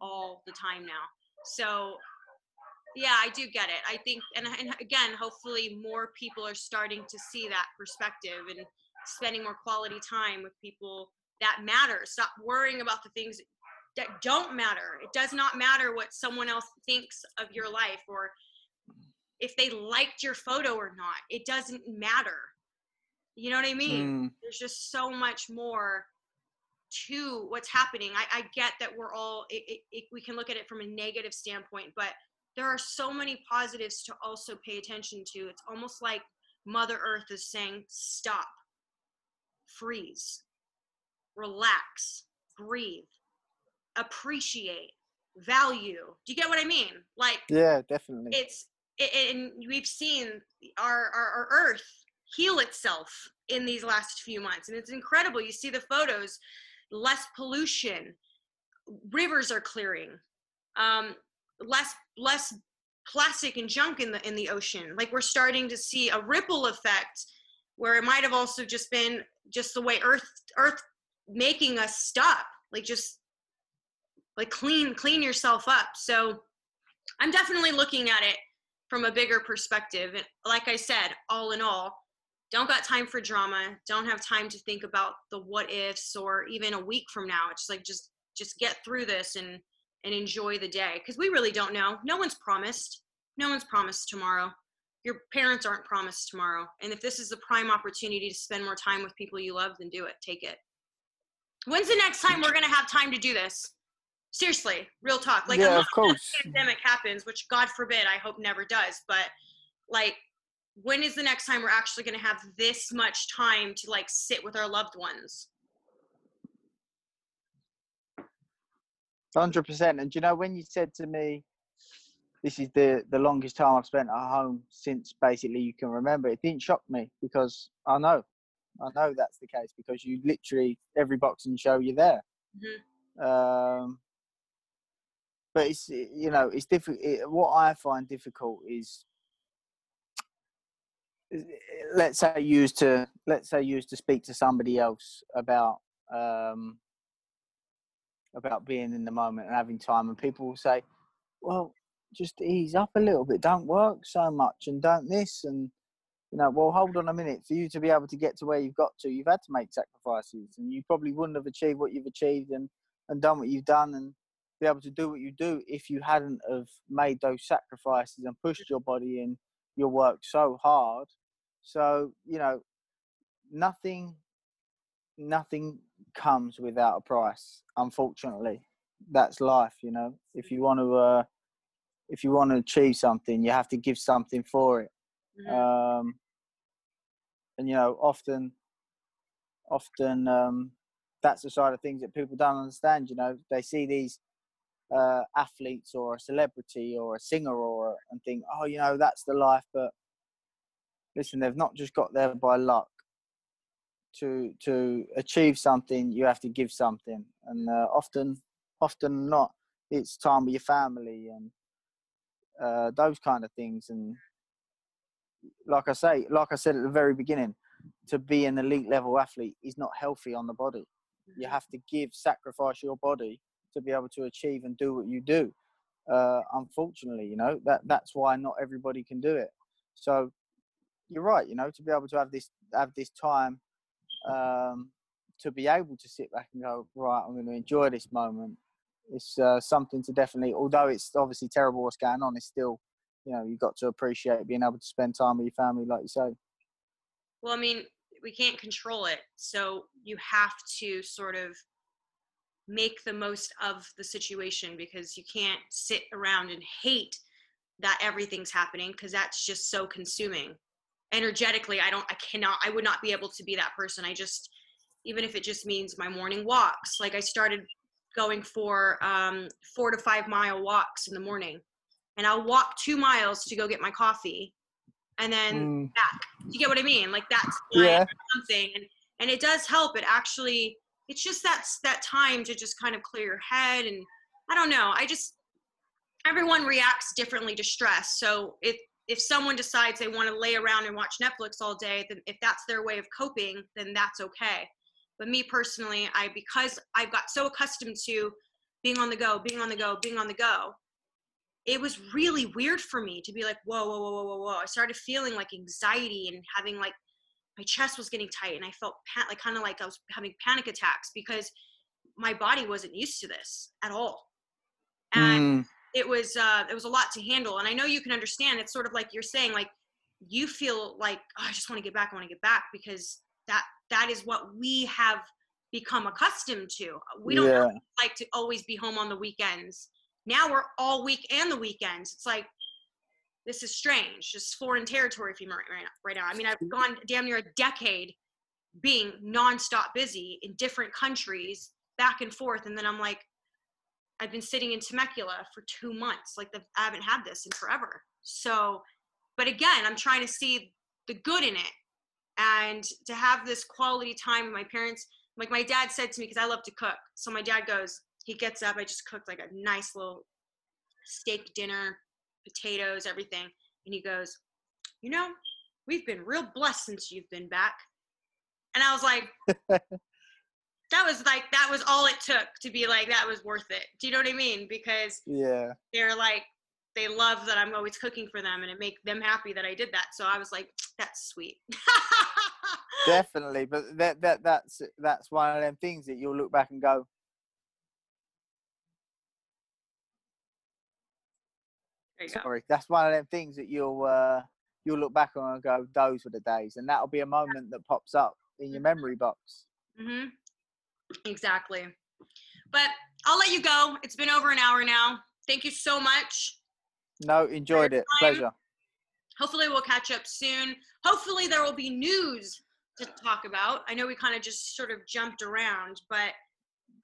all the time now. So, yeah, I do get it. I think, and, and again, hopefully more people are starting to see that perspective and spending more quality time with people that matter. Stop worrying about the things that that don't matter. It does not matter what someone else thinks of your life or if they liked your photo or not. It doesn't matter. You know what I mean? Mm. There's just so much more to what's happening. I, I get that we're all, it, it, it, we can look at it from a negative standpoint, but there are so many positives to also pay attention to. It's almost like Mother Earth is saying, stop, freeze, relax, breathe, appreciate, value. Do you get what I mean? Like, yeah, definitely. It's it, and we've seen our, our our earth heal itself in these last few months, and it's incredible. You see the photos, less pollution, rivers are clearing, um less less plastic and junk in the in the ocean. Like, we're starting to see a ripple effect where it might have also just been just the way earth earth making us stop. Like, just like clean, clean yourself up. So I'm definitely looking at it from a bigger perspective. And like I said, all in all, don't got time for drama. Don't have time to think about the what ifs or even a week from now. It's like, just, just get through this and, and enjoy the day. Cause we really don't know. No one's promised. No one's promised tomorrow. Your parents aren't promised tomorrow. And if this is the prime opportunity to spend more time with people you love, then do it, take it. When's the next time we're going to have time to do this? Seriously, real talk. Like, yeah, of course. If a pandemic happens, which God forbid, I hope never does, but like, when is the next time we're actually going to have this much time to like sit with our loved ones? one hundred percent. And you know, when you said to me, this is the, the longest time I've spent at home since basically you can remember, it didn't shock me because I know, I know that's the case, because you literally, every boxing show you're there. Mm-hmm. Um, but it's, you know, it's difficult. It, what I find difficult is, let's say you used to, let's say you used to speak to somebody else about, um, about being in the moment and having time, and people will say, well, just ease up a little bit, don't work so much and don't this, and you know, well, hold on a minute, for you to be able to get to where you've got to, you've had to make sacrifices, and you probably wouldn't have achieved what you've achieved and, and done what you've done and be able to do what you do if you hadn't have made those sacrifices and pushed your body and your work so hard. So, you know, nothing nothing comes without a price, unfortunately. That's life, you know. If you want to uh if you want to achieve something, you have to give something for it. Mm-hmm. Um, and, you know, often, often um, that's the side of things that people don't understand. You know, they see these uh, athletes or a celebrity or a singer or and think, oh, you know, that's the life. But listen, they've not just got there by luck. To, to achieve something, you have to give something. And uh, often, often not, it's time with your family and, uh those kind of things. And like I say, like I said at the very beginning, to be an elite level athlete is not healthy on the body. You have to give, sacrifice your body to be able to achieve and do what you do. Uh unfortunately, you know, that that's why not everybody can do it. So you're right, you know, to be able to have this have this time um to be able to sit back and go, right, I'm going to enjoy this moment. It's uh, something to definitely, although it's obviously terrible what's going on, it's still, you know, you've got to appreciate being able to spend time with your family, like you say. Well, I mean, we can't control it. So you have to sort of make the most of the situation, because you can't sit around and hate that everything's happening, because that's just so consuming. Energetically, I don't, I cannot, I would not be able to be that person. I just, even if it just means my morning walks, like I started going for um, four to five mile walks in the morning. And I'll walk two miles to go get my coffee and then mm. back. You get what I mean? Like that's yeah. something. And, and it does help. It actually, it's just that, that time to just kind of clear your head. And I don't know, I just, everyone reacts differently to stress. So if, if someone decides they want to lay around and watch Netflix all day, then if that's their way of coping, then that's okay. But me personally, I, because I've got so accustomed to being on the go, being on the go, being on the go, it was really weird for me to be like, whoa, whoa, whoa, whoa, whoa. I started feeling like anxiety and having like, my chest was getting tight and I felt pan- like kind of like I was having panic attacks because my body wasn't used to this at all. And mm. it was, uh, it was a lot to handle. And I know you can understand, it's sort of like you're saying, like, you feel like, oh, I just want to get back. I want to get back because that, that is what we have become accustomed to. We don't yeah. like to always be home on the weekends. Now we're all week and the weekends. It's like, this is strange. Just foreign territory for me right now, right now. I mean, I've gone damn near a decade being nonstop busy in different countries, back and forth. And then I'm like, I've been sitting in Temecula for two months. Like, the, I haven't had this in forever. So, but again, I'm trying to see the good in it. And to have this quality time with my parents, like my dad said to me, because I love to cook. So my dad goes, he gets up, I just cooked like a nice little steak dinner, potatoes, everything. And he goes, you know, we've been real blessed since you've been back. And I was like, that was like, that was all it took to be like, that was worth it. Do you know what I mean? Because yeah, they're like, they love that I'm always cooking for them, and it makes them happy that I did that. So I was like, that's sweet. Definitely. But that, that, that's, that's one of them things that you'll look back and go, there you go. Sorry. That's one of them things that you'll, uh, you'll look back on and go, those were the days. And that'll be a moment that pops up in your memory box. Mm-hmm. Exactly. But I'll let you go. It's been over an hour now. Thank you so much. No, enjoyed it. Pleasure. Hopefully we'll catch up soon. Hopefully there will be news to talk about. I know we kind of just sort of jumped around, but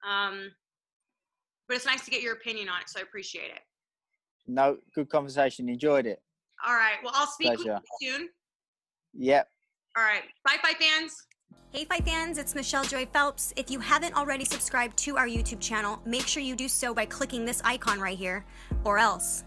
um, but it's nice to get your opinion on it, so I appreciate it. No, good conversation. Enjoyed it. All right. Well, I'll speak with you soon. Yep. All right. Bye, Fight Fans. Hey Fight Fans, it's Michelle Joy Phelps. If you haven't already subscribed to our YouTube channel, make sure you do so by clicking this icon right here, or else.